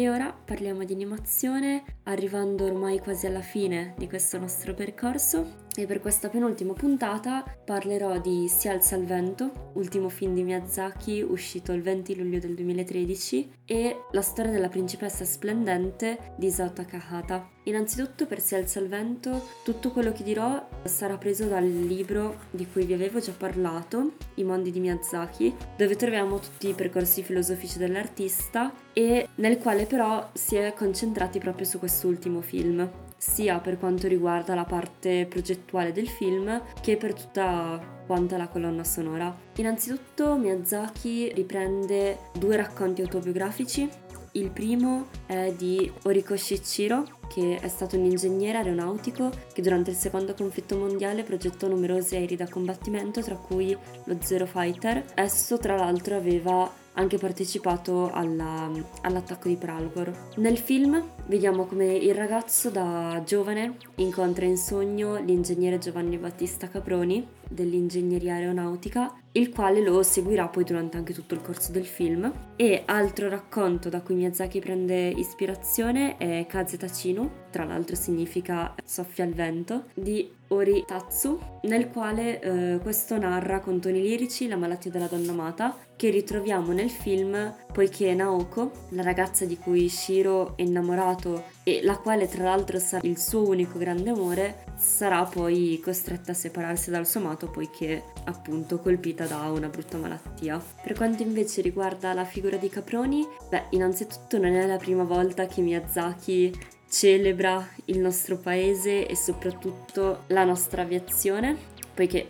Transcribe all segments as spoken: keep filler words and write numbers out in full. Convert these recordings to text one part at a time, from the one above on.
E ora parliamo di animazione, arrivando ormai quasi alla fine di questo nostro percorso, e per questa penultima puntata parlerò di Si alza il vento, ultimo film di Miyazaki uscito il venti luglio del duemilatredici, e La storia della principessa splendente di Isao Takahata. Innanzitutto, per Si alza il vento, tutto quello che dirò sarà preso dal libro di cui vi avevo già parlato, I mondi di Miyazaki, dove troviamo tutti i percorsi filosofici dell'artista e nel quale però si è concentrati proprio su quest'ultimo film, sia per quanto riguarda la parte progettuale del film che per tutta quanta la colonna sonora. Innanzitutto Miyazaki riprende due racconti autobiografici. Il primo è di Horikoshi Jiro, che è stato un ingegnere aeronautico che durante il secondo conflitto mondiale progettò numerosi aerei da combattimento, tra cui lo Zero Fighter. Esso tra l'altro aveva anche partecipato alla, all'attacco di Pralgor. Nel film vediamo come il ragazzo da giovane incontra in sogno l'ingegnere Giovanni Battista Caproni dell'ingegneria aeronautica, il quale lo seguirà poi durante anche tutto il corso del film. E altro racconto da cui Miyazaki prende ispirazione è Kaze Tachinu, tra l'altro significa soffia il vento, di Ori Tatsu, nel quale eh, questo narra con toni lirici la malattia della donna amata, che ritroviamo nel film poiché Naoko, la ragazza di cui Shiro è innamorato e la quale tra l'altro sarà il suo unico grande amore, sarà poi costretta a separarsi dal suo amato poiché appunto colpita da una brutta malattia. Per quanto invece riguarda la figura di Caproni, beh, innanzitutto non è la prima volta che Miyazaki celebra il nostro paese e soprattutto la nostra aviazione, poiché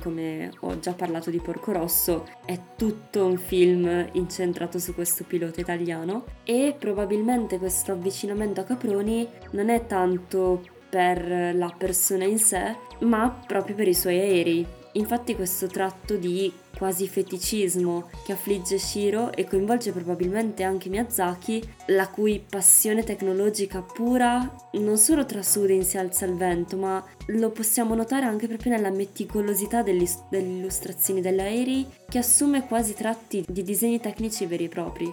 come ho già parlato di Porco Rosso è tutto un film incentrato su questo pilota italiano, e probabilmente questo avvicinamento a Caproni non è tanto per la persona in sé ma proprio per i suoi aerei. Infatti questo tratto di quasi feticismo che affligge Shiro e coinvolge probabilmente anche Miyazaki, la cui passione tecnologica pura non solo trasuda in Si alza il vento, ma lo possiamo notare anche proprio nella meticolosità delle illustrazioni degli aerei, che assume quasi tratti di disegni tecnici veri e propri.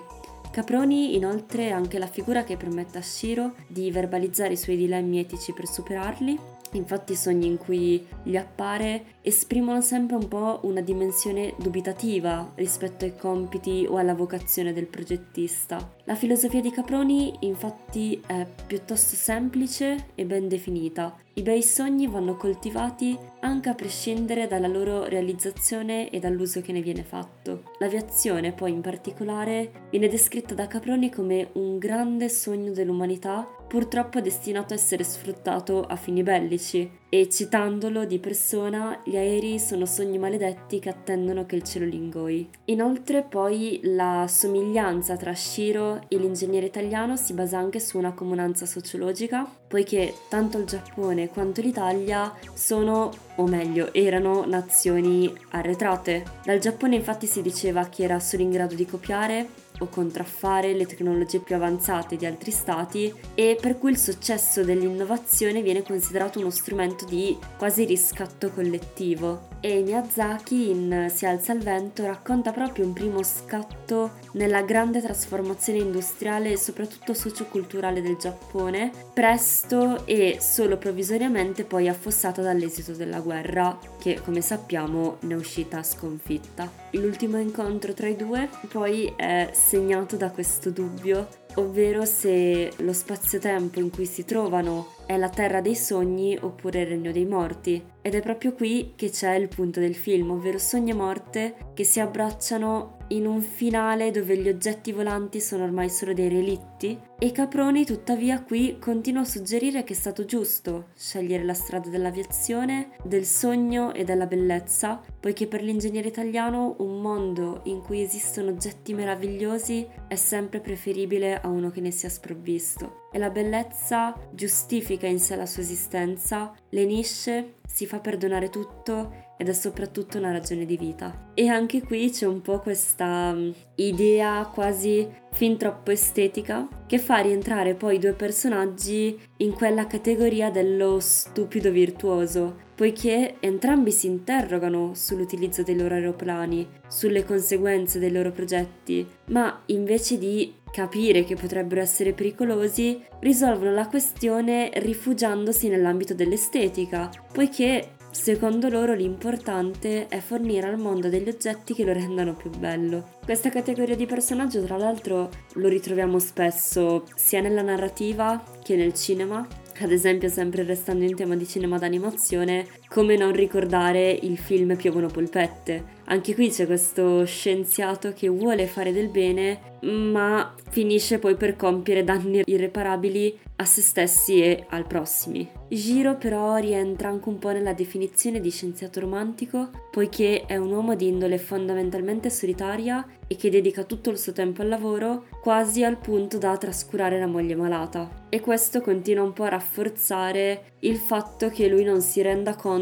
Caproni inoltre è anche la figura che permette a Shiro di verbalizzare i suoi dilemmi etici per superarli. Infatti i sogni in cui gli appare esprimono sempre un po' una dimensione dubitativa rispetto ai compiti o alla vocazione del progettista. La filosofia di Caproni infatti è piuttosto semplice e ben definita. I bei sogni vanno coltivati anche a prescindere dalla loro realizzazione e dall'uso che ne viene fatto. L'aviazione poi in particolare viene descritta da Caproni come un grande sogno dell'umanità, purtroppo destinato a essere sfruttato a fini bellici, e citandolo di persona, gli aerei sono sogni maledetti che attendono che il cielo li ingoi. Inoltre poi la somiglianza tra Shiro e l'ingegnere italiano si basa anche su una comunanza sociologica, poiché tanto il Giappone quanto l'Italia sono, o meglio, erano nazioni arretrate. Dal Giappone infatti si diceva che era solo in grado di copiare o contraffare le tecnologie più avanzate di altri stati, e per cui il successo dell'innovazione viene considerato uno strumento di quasi riscatto collettivo. E Miyazaki in Si alza il vento racconta proprio un primo scatto nella grande trasformazione industriale e soprattutto socioculturale del Giappone, presto e solo provvisoriamente poi affossata dall'esito della guerra, che come sappiamo ne è uscita sconfitta. L'ultimo incontro tra i due poi è segnato da questo dubbio, ovvero se lo spazio-tempo in cui si trovano è la terra dei sogni oppure il regno dei morti, ed è proprio qui che c'è il punto del film, ovvero sogni e morte che si abbracciano in un finale dove gli oggetti volanti sono ormai solo dei relitti, e Caproni tuttavia qui continua a suggerire che è stato giusto scegliere la strada dell'aviazione, del sogno e della bellezza, poiché per l'ingegnere italiano un mondo in cui esistono oggetti meravigliosi è sempre preferibile a uno che ne sia sprovvisto. E la bellezza giustifica in sé la sua esistenza, lenisce, si fa perdonare tutto ed è soprattutto una ragione di vita. E anche qui c'è un po' questa idea quasi fin troppo estetica che fa rientrare poi i due personaggi in quella categoria dello stupido virtuoso, poiché entrambi si interrogano sull'utilizzo dei loro aeroplani, sulle conseguenze dei loro progetti, ma invece di capire che potrebbero essere pericolosi, risolvono la questione rifugiandosi nell'ambito dell'estetica, poiché secondo loro l'importante è fornire al mondo degli oggetti che lo rendano più bello. Questa categoria di personaggio, tra l'altro, lo ritroviamo spesso sia nella narrativa che nel cinema. Ad esempio, sempre restando in tema di cinema d'animazione, come non ricordare il film Piovono Polpette? Anche qui c'è questo scienziato che vuole fare del bene, ma finisce poi per compiere danni irreparabili a se stessi e al prossimi. Jiro però rientra anche un po' nella definizione di scienziato romantico, poiché è un uomo di indole fondamentalmente solitaria e che dedica tutto il suo tempo al lavoro, quasi al punto da trascurare la moglie malata. E questo continua un po' a rafforzare il fatto che lui non si renda conto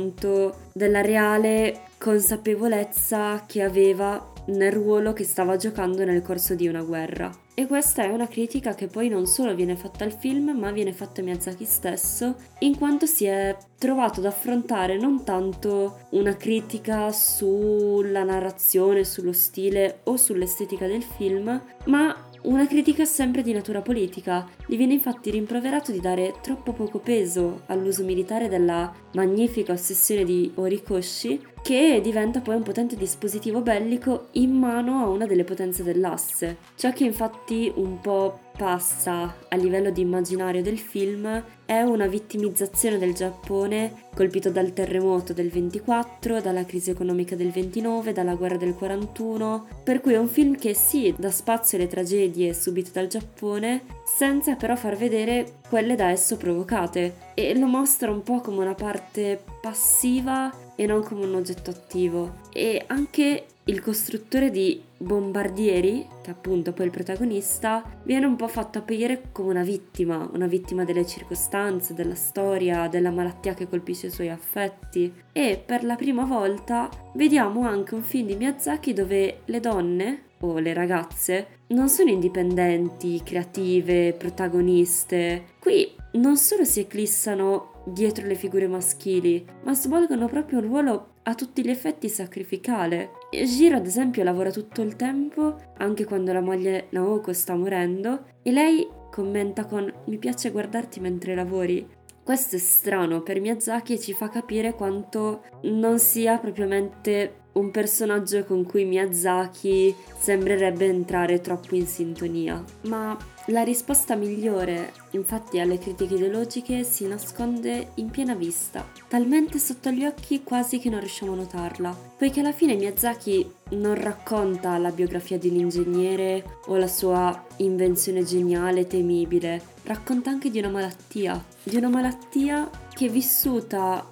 della reale consapevolezza che aveva nel ruolo che stava giocando nel corso di una guerra. E questa è una critica che poi non solo viene fatta al film, ma viene fatta a Miyazaki stesso, in quanto si è trovato ad affrontare non tanto una critica sulla narrazione, sullo stile o sull'estetica del film, ma una critica sempre di natura politica. Gli viene infatti rimproverato di dare troppo poco peso all'uso militare della magnifica ossessione di Horikoshi, che diventa poi un potente dispositivo bellico in mano a una delle potenze dell'asse. Ciò che infatti un po' passa a livello di immaginario del film è una vittimizzazione del Giappone colpito dal terremoto del ventiquattro, dalla crisi economica del ventinove, dalla guerra del quarantuno, per cui è un film che sì, dà spazio alle tragedie subite dal Giappone, senza però far vedere quelle da esso provocate, e lo mostra un po' come una parte passiva e non come un oggetto attivo. E anche il costruttore di bombardieri, che appunto poi il protagonista, viene un po' fatto apparire come una vittima, una vittima delle circostanze, della storia, della malattia che colpisce i suoi affetti. E per la prima volta vediamo anche un film di Miyazaki dove le donne, o le ragazze, non sono indipendenti, creative, protagoniste. Qui non solo si eclissano dietro le figure maschili, ma svolgono proprio un ruolo a tutti gli effetti sacrificale. Jiro, ad esempio, lavora tutto il tempo, anche quando la moglie Naoko sta morendo, e lei commenta con «mi piace guardarti mentre lavori». Questo è strano per Miyazaki e ci fa capire quanto non sia propriamente un personaggio con cui Miyazaki sembrerebbe entrare troppo in sintonia. Ma la risposta migliore, infatti, alle critiche ideologiche si nasconde in piena vista, talmente sotto gli occhi quasi che non riusciamo a notarla, poiché alla fine Miyazaki non racconta la biografia di un ingegnere o la sua invenzione geniale e temibile, racconta anche di una malattia, di una malattia che vissuta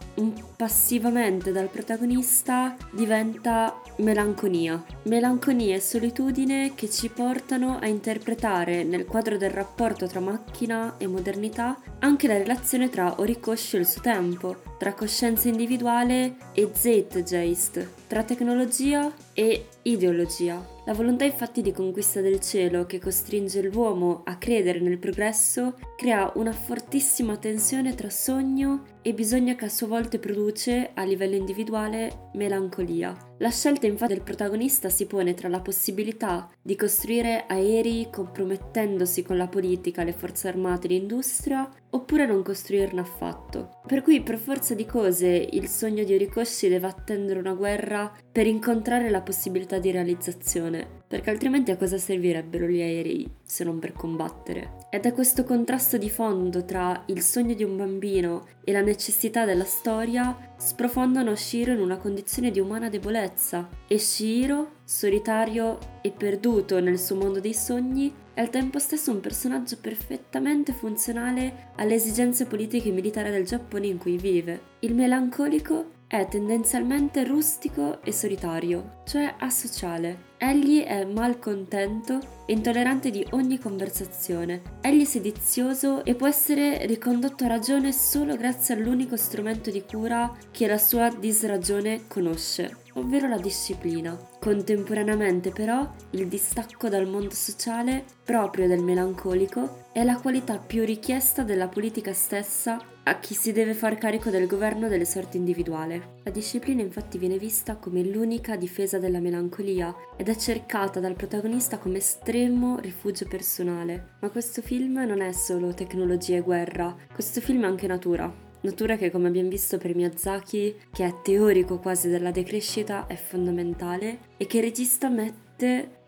passivamente dal protagonista diventa melanconia. Melanconia e solitudine che ci portano a interpretare nel quadro del rapporto tra macchina e modernità anche la relazione tra Horikoshi e il suo tempo, tra coscienza individuale e zeitgeist, tra tecnologia e ideologia. La volontà infatti di conquista del cielo che costringe l'uomo a credere nel progresso crea una fortissima tensione tra sogno e bisogno che a sua volta produce, a livello individuale, melancolia. La scelta infatti del protagonista si pone tra la possibilità di costruire aerei compromettendosi con la politica, le forze armate e l'industria, oppure non costruirne affatto. Per cui, per forza di cose, il sogno di Horikoshi deve attendere una guerra per incontrare la possibilità di realizzazione, perché altrimenti a cosa servirebbero gli aerei se non per combattere? Ed è questo contrasto di fondo tra il sogno di un bambino e la necessità della storia sprofondano Shiro in una condizione di umana debolezza, e Shiro, solitario e perduto nel suo mondo dei sogni, è al tempo stesso un personaggio perfettamente funzionale alle esigenze politiche e militari del Giappone in cui vive. Il melancolico è tendenzialmente rustico e solitario, cioè asociale. Egli è malcontento e intollerante di ogni conversazione. Egli è sedizioso e può essere ricondotto a ragione solo grazie all'unico strumento di cura che la sua disragione conosce, ovvero la disciplina. Contemporaneamente, però, il distacco dal mondo sociale proprio del melancolico è la qualità più richiesta della politica stessa, a chi si deve far carico del governo delle sorti individuale. La disciplina infatti viene vista come l'unica difesa della melancolia ed è cercata dal protagonista come estremo rifugio personale. Ma questo film non è solo tecnologia e guerra, questo film è anche natura. Natura che, come abbiamo visto per Miyazaki, che è teorico quasi della decrescita, è fondamentale e che il regista mette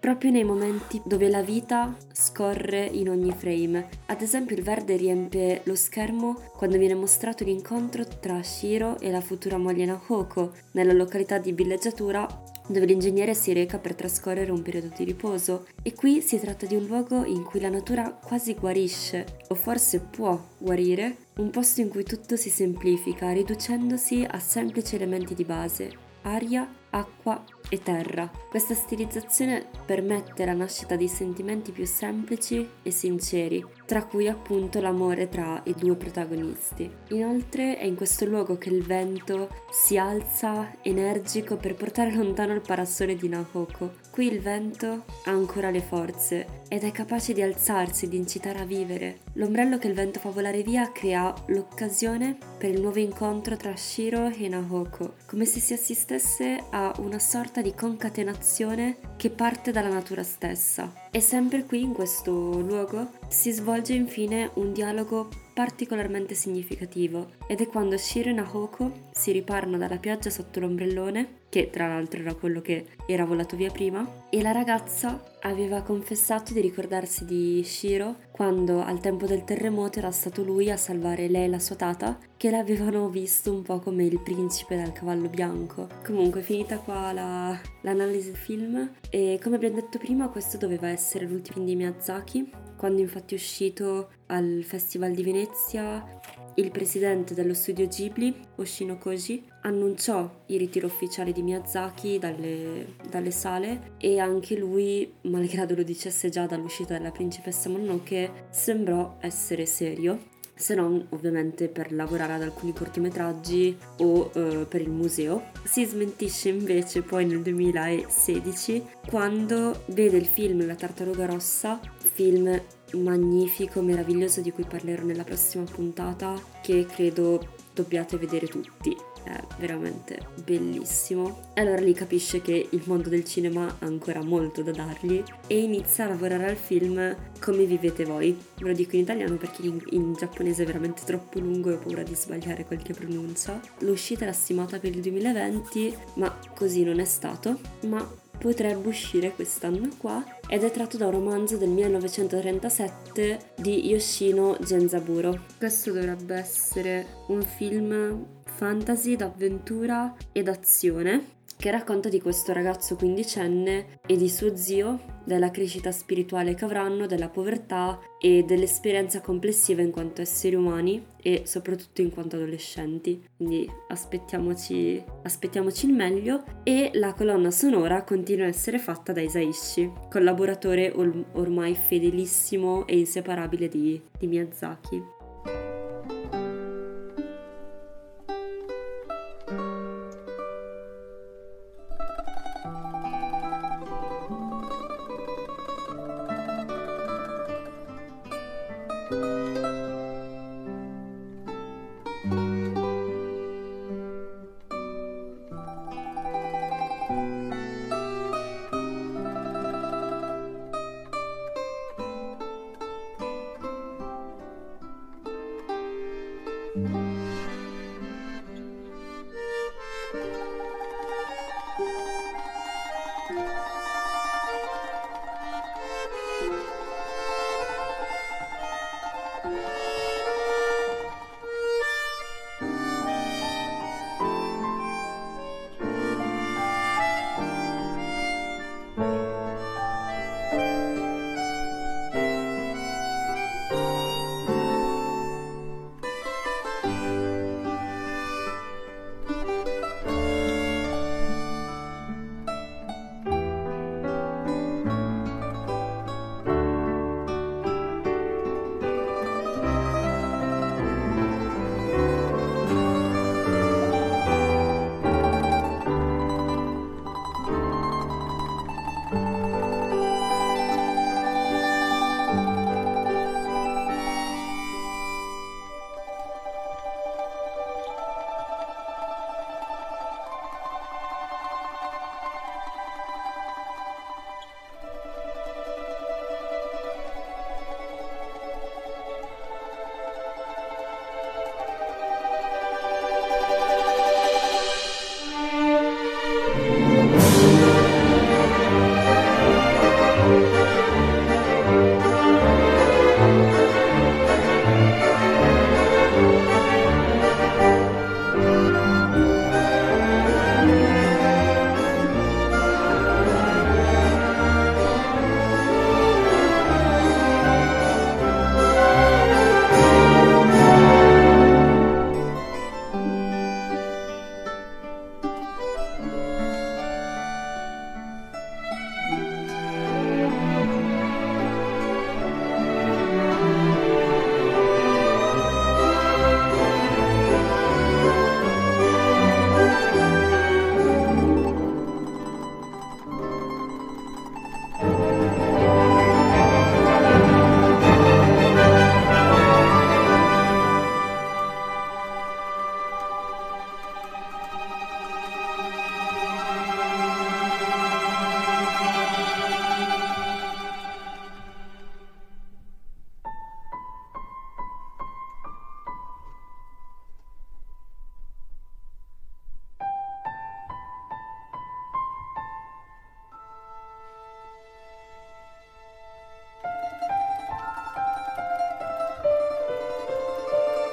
proprio nei momenti dove la vita scorre in ogni frame. Ad esempio il verde riempie lo schermo quando viene mostrato l'incontro tra Shiro e la futura moglie Naoko nella località di villeggiatura dove l'ingegnere si reca per trascorrere un periodo di riposo, e qui si tratta di un luogo in cui la natura quasi guarisce, o forse può guarire, un posto in cui tutto si semplifica, riducendosi a semplici elementi di base: aria, acqua e terra. Questa stilizzazione permette la nascita di sentimenti più semplici e sinceri, tra cui appunto l'amore tra i due protagonisti. Inoltre è in questo luogo che il vento si alza energico per portare lontano il parasole di Naoko. Qui il vento ha ancora le forze ed è capace di alzarsi, di incitare a vivere. L'ombrello che il vento fa volare via crea l'occasione per il nuovo incontro tra Shiro e Naoko, come se si assistesse a una sorta di concatenazione che parte dalla natura stessa. E sempre qui, in questo luogo, si svolge infine un dialogo particolarmente significativo, ed è quando Shiro e Naoko si riparano dalla pioggia sotto l'ombrellone, che tra l'altro era quello che era volato via prima, e la ragazza aveva confessato di ricordarsi di Shiro quando al tempo del terremoto era stato lui a salvare lei e la sua tata, che l'avevano visto un po' come il principe dal cavallo bianco. Comunque, finita qua la, l'analisi del film, e come abbiamo detto prima, questo doveva essere l'ultimo film di Miyazaki. Quando infatti è uscito al Festival di Venezia, il presidente dello studio Ghibli, Oshino Koji, annunciò il ritiro ufficiale di Miyazaki dalle, dalle sale, e anche lui, malgrado lo dicesse già dall'uscita della Principessa Mononoke, sembrò essere serio, se non ovviamente per lavorare ad alcuni cortometraggi o eh, per il museo. Si smentisce invece poi nel duemilasedici quando vede il film La tartaruga rossa, film magnifico, meraviglioso, di cui parlerò nella prossima puntata, che credo dobbiate vedere tutti, è veramente bellissimo. Allora lì capisce che il mondo del cinema ha ancora molto da dargli e inizia a lavorare al film Come vivete voi. Ve lo dico in italiano perché in, in giapponese è veramente troppo lungo e ho paura di sbagliare qualche pronuncia. L'uscita era stimata per il duemilaventi, ma così non è stato, ma potrebbe uscire quest'anno qua, ed è tratto da un romanzo del millenovecentotrentasette di Yoshino Genzaburo. Questo dovrebbe essere un film fantasy, d'avventura ed azione, che racconta di questo ragazzo quindicenne e di suo zio, della crescita spirituale che avranno, della povertà e dell'esperienza complessiva in quanto esseri umani e soprattutto in quanto adolescenti. Quindi aspettiamoci, aspettiamoci il meglio. E la colonna sonora continua a essere fatta da Isaishi, collaboratore or- ormai fedelissimo e inseparabile di, di Miyazaki. Thank you.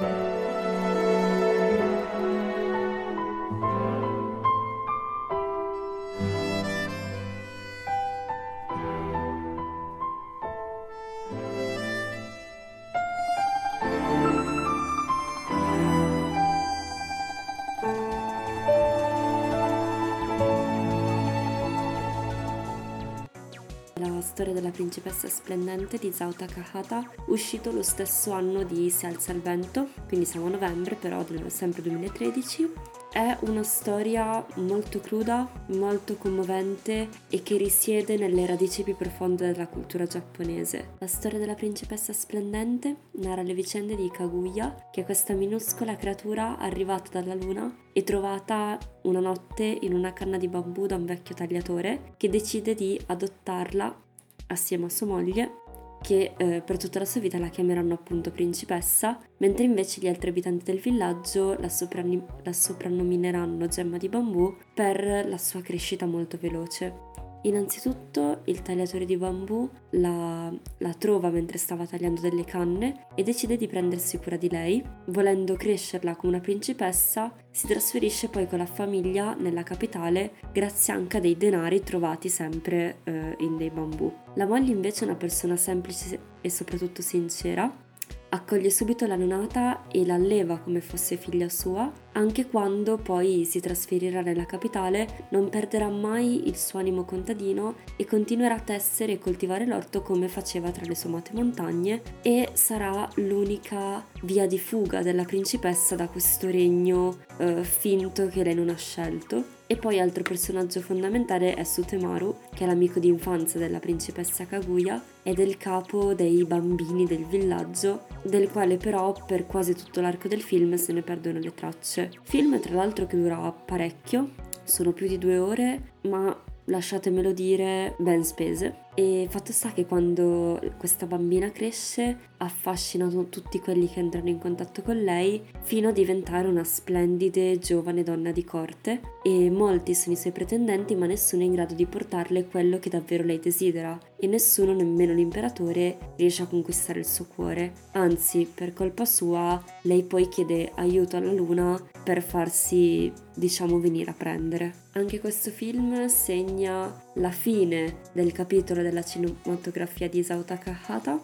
La storia della principessa splendente di Isao Takahata, uscito lo stesso anno di Si alza il vento, quindi siamo a novembre, però sempre duemilatredici. È una storia molto cruda, molto commovente e che risiede nelle radici più profonde della cultura giapponese. La storia della principessa splendente narra le vicende di Kaguya, che è questa minuscola creatura arrivata dalla luna e trovata una notte in una canna di bambù da un vecchio tagliatore, che decide di adottarla assieme a sua moglie, che eh, per tutta la sua vita la chiameranno appunto principessa, mentre invece gli altri abitanti del villaggio la, sopranni- la soprannomineranno Gemma di Bambù per la sua crescita molto veloce. Innanzitutto il tagliatore di bambù la, la trova mentre stava tagliando delle canne e decide di prendersi cura di lei. Volendo crescerla come una principessa, si trasferisce poi con la famiglia nella capitale grazie anche a dei denari trovati sempre eh, in dei bambù. La moglie invece è una persona semplice e soprattutto sincera. Accoglie subito la neonata e la alleva come fosse figlia sua. Anche quando poi si trasferirà nella capitale, non perderà mai il suo animo contadino e continuerà a tessere e coltivare l'orto come faceva tra le somate montagne, e sarà l'unica via di fuga della principessa da questo regno eh, finto che lei non ha scelto. E poi altro personaggio fondamentale è Sutemaru, che è l'amico di infanzia della principessa Kaguya ed è il capo dei bambini del villaggio, del quale però per quasi tutto l'arco del film se ne perdono le tracce. Film tra l'altro che dura parecchio, sono più di due ore, ma lasciatemelo dire, ben spese. E fatto sta che quando questa bambina cresce affascina tutti quelli che entrano in contatto con lei, fino a diventare una splendida giovane donna di corte, e molti sono i suoi pretendenti, ma nessuno è in grado di portarle quello che davvero lei desidera, e nessuno, nemmeno l'imperatore, riesce a conquistare il suo cuore. Anzi, per colpa sua, lei poi chiede aiuto alla luna per farsi, diciamo, venire a prendere. Anche questo film segna la fine del capitolo della cinematografia di Isao Takahata,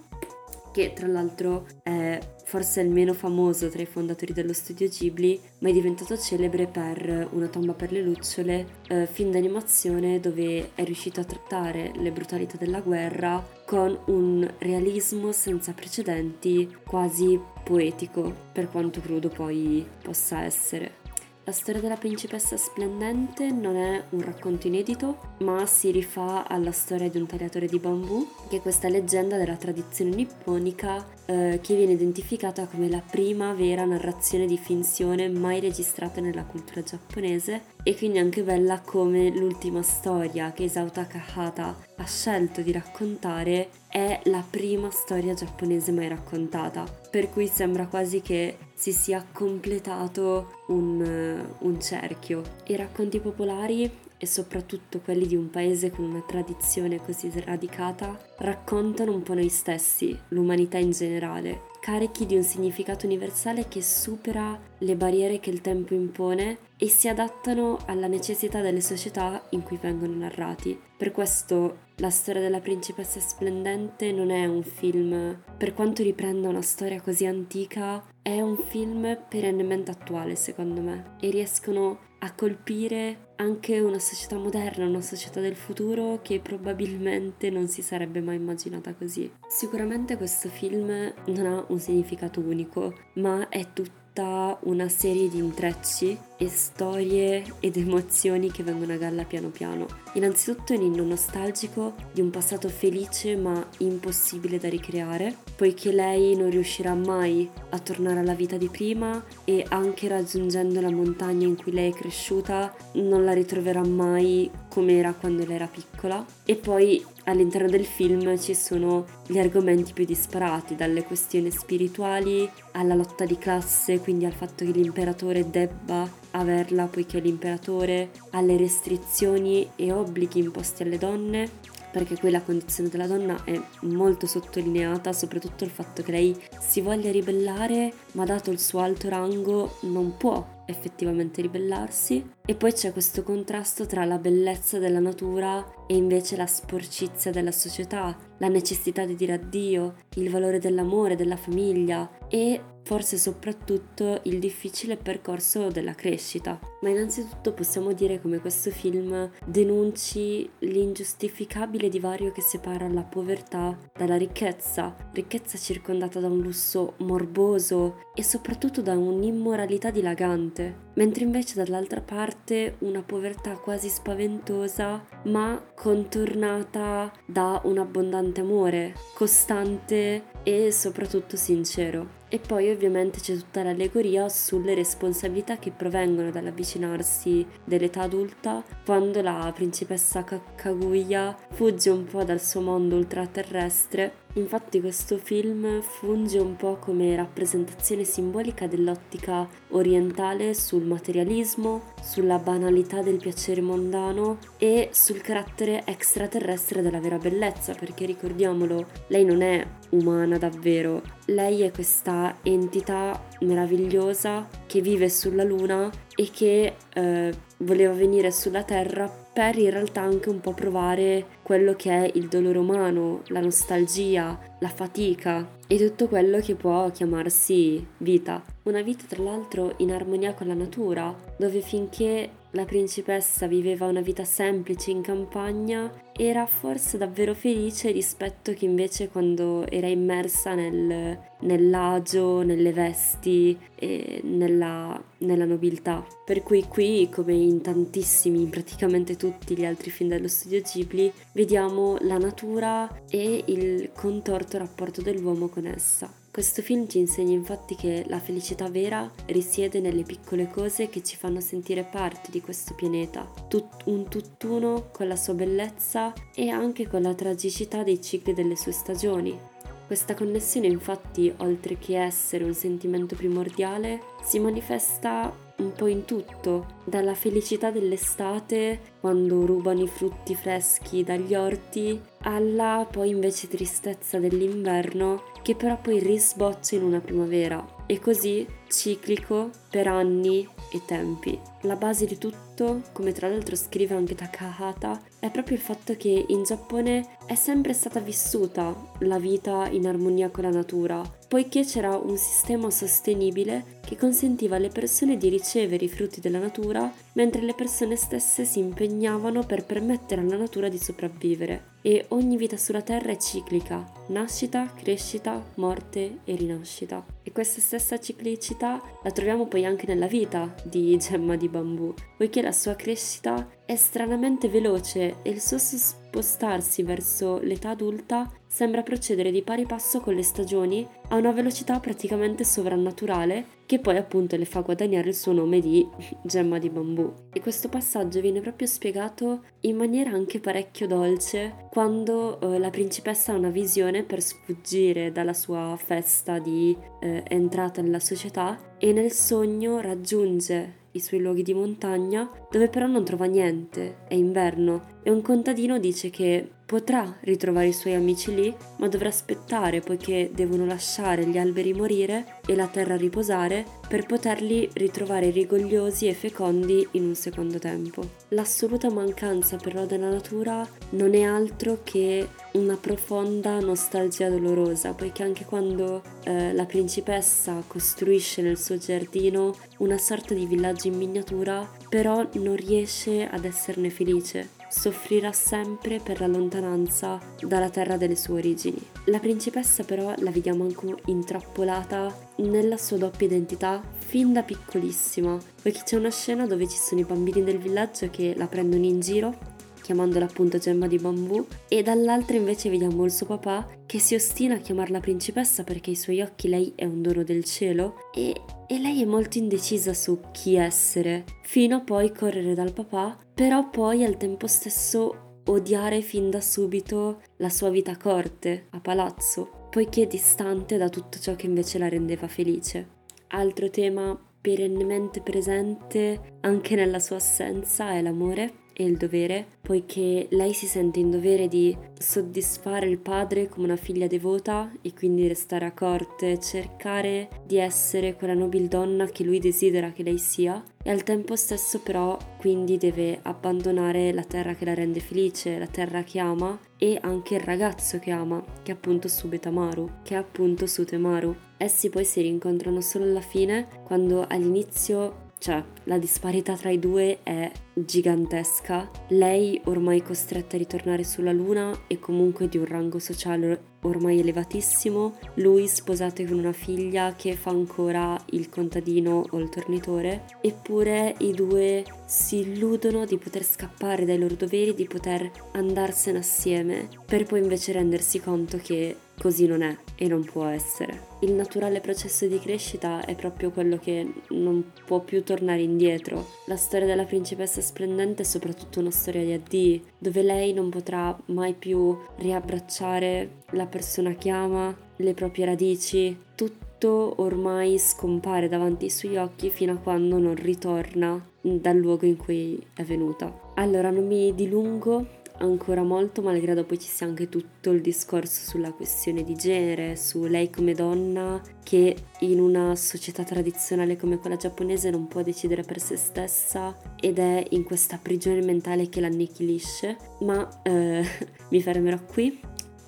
che tra l'altro è forse il meno famoso tra i fondatori dello studio Ghibli, ma è diventato celebre per Una tomba per le lucciole, eh, film d'animazione dove è riuscito a trattare le brutalità della guerra con un realismo senza precedenti, quasi poetico, per quanto crudo poi possa essere. La storia della principessa splendente non è un racconto inedito, ma si rifà alla storia di un tagliatore di bambù, che è questa leggenda della tradizione nipponica eh, che viene identificata come la prima vera narrazione di finzione mai registrata nella cultura giapponese, e quindi anche bella come l'ultima storia che Isao Takahata ha scelto di raccontare è la prima storia giapponese mai raccontata, per cui sembra quasi che si sia completato un, un cerchio. I racconti popolari, e soprattutto quelli di un paese con una tradizione così radicata, raccontano un po' noi stessi, l'umanità in generale, carichi di un significato universale che supera le barriere che il tempo impone e si adattano alla necessità delle società in cui vengono narrati. Per questo La storia della principessa splendente non è un film, per quanto riprenda una storia così antica, è un film perennemente attuale secondo me, e riescono a colpire anche una società moderna, una società del futuro che probabilmente non si sarebbe mai immaginata così. Sicuramente questo film non ha un significato unico, ma è tutta una serie di intrecci e storie ed emozioni che vengono a galla piano piano. Innanzitutto è un inno nostalgico di un passato felice ma impossibile da ricreare, poiché lei non riuscirà mai a tornare alla vita di prima, e anche raggiungendo la montagna in cui lei è cresciuta non la ritroverà mai come era quando lei era piccola. E poi all'interno del film ci sono gli argomenti più disparati, dalle questioni spirituali alla lotta di classe, quindi al fatto che l'imperatore debba averla poiché è l'imperatore, alle restrizioni e obblighi imposti alle donne, perché qui la condizione della donna è molto sottolineata, soprattutto il fatto che lei si voglia ribellare, ma dato il suo alto rango non può effettivamente ribellarsi. E poi c'è questo contrasto tra la bellezza della natura e invece la sporcizia della società, la necessità di dire addio, il valore dell'amore, della famiglia e forse soprattutto il difficile percorso della crescita. Ma innanzitutto possiamo dire come questo film denunci l'ingiustificabile divario che separa la povertà dalla ricchezza, ricchezza circondata da un lusso morboso e soprattutto da un'immoralità dilagante, mentre invece dall'altra parte una povertà quasi spaventosa ma contornata da un abbondante amore, costante e soprattutto sincero. E poi ovviamente c'è tutta l'allegoria sulle responsabilità che provengono dall'avvicinarsi dell'età adulta, quando la principessa Kaguya fugge un po' dal suo mondo ultraterrestre. Infatti questo film funge un po' come rappresentazione simbolica dell'ottica orientale sul materialismo, sulla banalità del piacere mondano e sul carattere extraterrestre della vera bellezza, perché ricordiamolo, lei non è umana davvero, lei è questa entità meravigliosa che vive sulla Luna e che eh, voleva venire sulla Terra per in realtà anche un po' provare quello che è il dolore umano, la nostalgia, la fatica e tutto quello che può chiamarsi vita. Una vita tra l'altro in armonia con la natura, dove finché la principessa viveva una vita semplice in campagna era forse davvero felice, rispetto che invece quando era immersa nel, nell'agio, nelle vesti e nella, nella nobiltà. Per cui qui, come in tantissimi, in praticamente tutti gli altri film dello studio Ghibli, vediamo la natura e il contorto rapporto dell'uomo con essa. Questo film ci insegna infatti che la felicità vera risiede nelle piccole cose che ci fanno sentire parte di questo pianeta, tut- un tutt'uno con la sua bellezza e anche con la tragicità dei cicli delle sue stagioni. Questa connessione infatti, oltre che essere un sentimento primordiale, si manifesta un po' in tutto, dalla felicità dell'estate, quando rubano i frutti freschi dagli orti, alla poi invece tristezza dell'inverno, che però poi risboccia in una primavera, e così ciclico per anni e tempi. La base di tutto, come tra l'altro scrive anche Takahata, è proprio il fatto che in Giappone è sempre stata vissuta la vita in armonia con la natura, poiché c'era un sistema sostenibile che consentiva alle persone di ricevere i frutti della natura, mentre le persone stesse si impegnavano per permettere alla natura di sopravvivere. E ogni vita sulla Terra è ciclica: nascita, crescita, morte e rinascita. E questa stessa ciclicità la troviamo poi anche nella vita di Gemma di Bambù, poiché la sua crescita è stranamente veloce e il suo spostarsi verso l'età adulta sembra procedere di pari passo con le stagioni a una velocità praticamente sovrannaturale, che poi appunto le fa guadagnare il suo nome di Gemma di Bambù. E questo passaggio viene proprio spiegato in maniera anche parecchio dolce quando eh, la principessa ha una visione per sfuggire dalla sua festa di eh, entrata nella società e nel sogno raggiunge i suoi luoghi di montagna, dove però non trova niente, è inverno, e un contadino dice che potrà ritrovare i suoi amici lì, ma dovrà aspettare, poiché devono lasciare gli alberi morire e la terra riposare per poterli ritrovare rigogliosi e fecondi in un secondo tempo. L'assoluta mancanza però della natura non è altro che una profonda nostalgia dolorosa, poiché anche quando eh, la principessa costruisce nel suo giardino una sorta di villaggio in miniatura, però non riesce ad esserne felice. Soffrirà sempre per la lontananza dalla terra delle sue origini. La principessa però la vediamo anche intrappolata nella sua doppia identità fin da piccolissima, perché c'è una scena dove ci sono i bambini del villaggio che la prendono in giro, chiamandola appunto Gemma di Bambù, e dall'altra invece vediamo il suo papà che si ostina a chiamarla principessa perché ai suoi occhi lei è un dono del cielo e, e lei è molto indecisa su chi essere, fino a poi correre dal papà, però poi al tempo stesso odiare fin da subito la sua vita a corte, a palazzo, poiché è distante da tutto ciò che invece la rendeva felice. Altro tema perennemente presente anche nella sua assenza è l'amore, e il dovere, poiché lei si sente in dovere di soddisfare il padre come una figlia devota e quindi restare a corte, cercare di essere quella nobildonna che lui desidera che lei sia, e al tempo stesso però quindi deve abbandonare la terra che la rende felice, la terra che ama e anche il ragazzo che ama, che è appunto Subetamaru, che è appunto Sutemaru. Essi poi si rincontrano solo alla fine, quando all'inizio, cioè, la disparità tra i due è gigantesca. Lei ormai costretta a ritornare sulla Luna e comunque di un rango sociale ormai elevatissimo, lui sposato con una figlia che fa ancora il contadino o il tornitore, eppure i due si illudono di poter scappare dai loro doveri, di poter andarsene assieme, per poi invece rendersi conto che così non è e non può essere. Il naturale processo di crescita è proprio quello che non può più tornare indietro. La storia della principessa splendente è soprattutto una storia di addii, dove lei non potrà mai più riabbracciare la persona che ama, le proprie radici, tutto ormai scompare davanti ai suoi occhi fino a quando non ritorna dal luogo in cui è venuta. Allora, non mi dilungo ancora molto, malgrado poi ci sia anche tutto il discorso sulla questione di genere, su lei come donna che in una società tradizionale come quella giapponese non può decidere per se stessa ed è in questa prigione mentale che l'annichilisce, ma eh, mi fermerò qui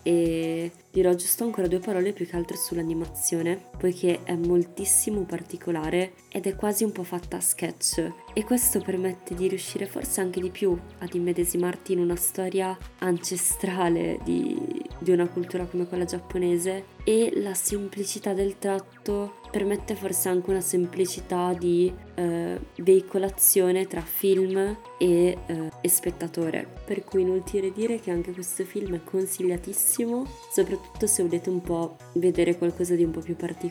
e dirò giusto ancora due parole più che altro sull'animazione, poiché è moltissimo particolare ed è quasi un po' fatta a sketch, e questo permette di riuscire forse anche di più ad immedesimarti in una storia ancestrale di, di una cultura come quella giapponese, e la semplicità del tratto permette forse anche una semplicità di eh, veicolazione tra film e, eh, e spettatore, per cui inutile dire che anche questo film è consigliatissimo, soprattutto se volete un po' vedere qualcosa di un po' più particolare,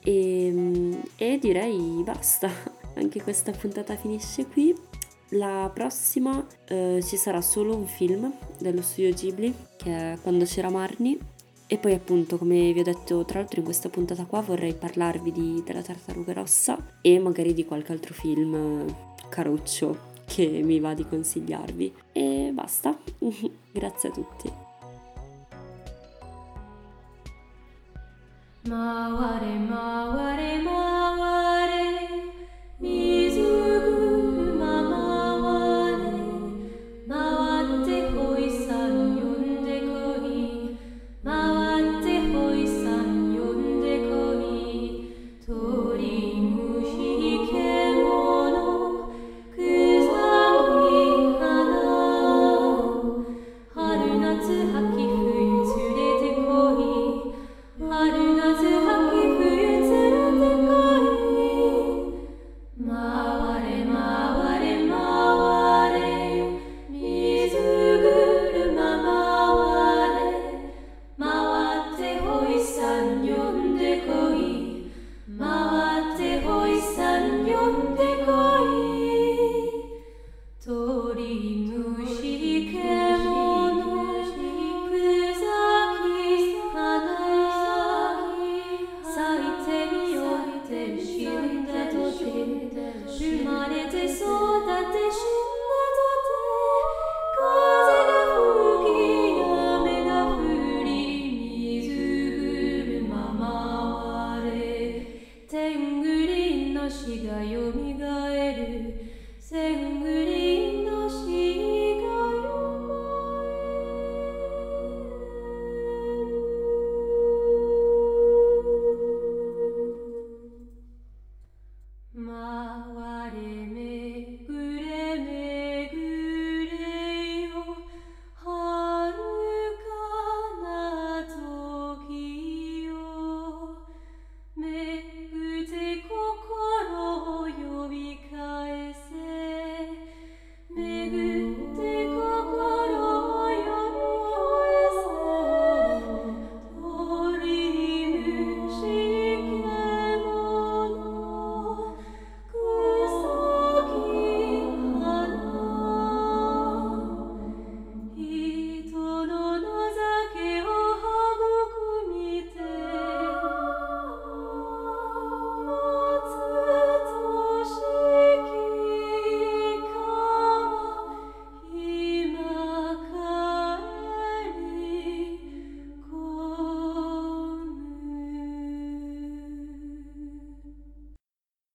e, e direi basta, anche questa puntata finisce qui. La prossima eh, ci sarà solo un film dello studio Ghibli, che è Quando c'era Marni. E poi appunto, come vi ho detto, tra l'altro in questa puntata qua vorrei parlarvi di, della Tartaruga Rossa e magari di qualche altro film caruccio che mi va di consigliarvi. E basta, grazie a tutti. Maware, maware, maware, mizu. Tengurin no shi ga yomigaeru.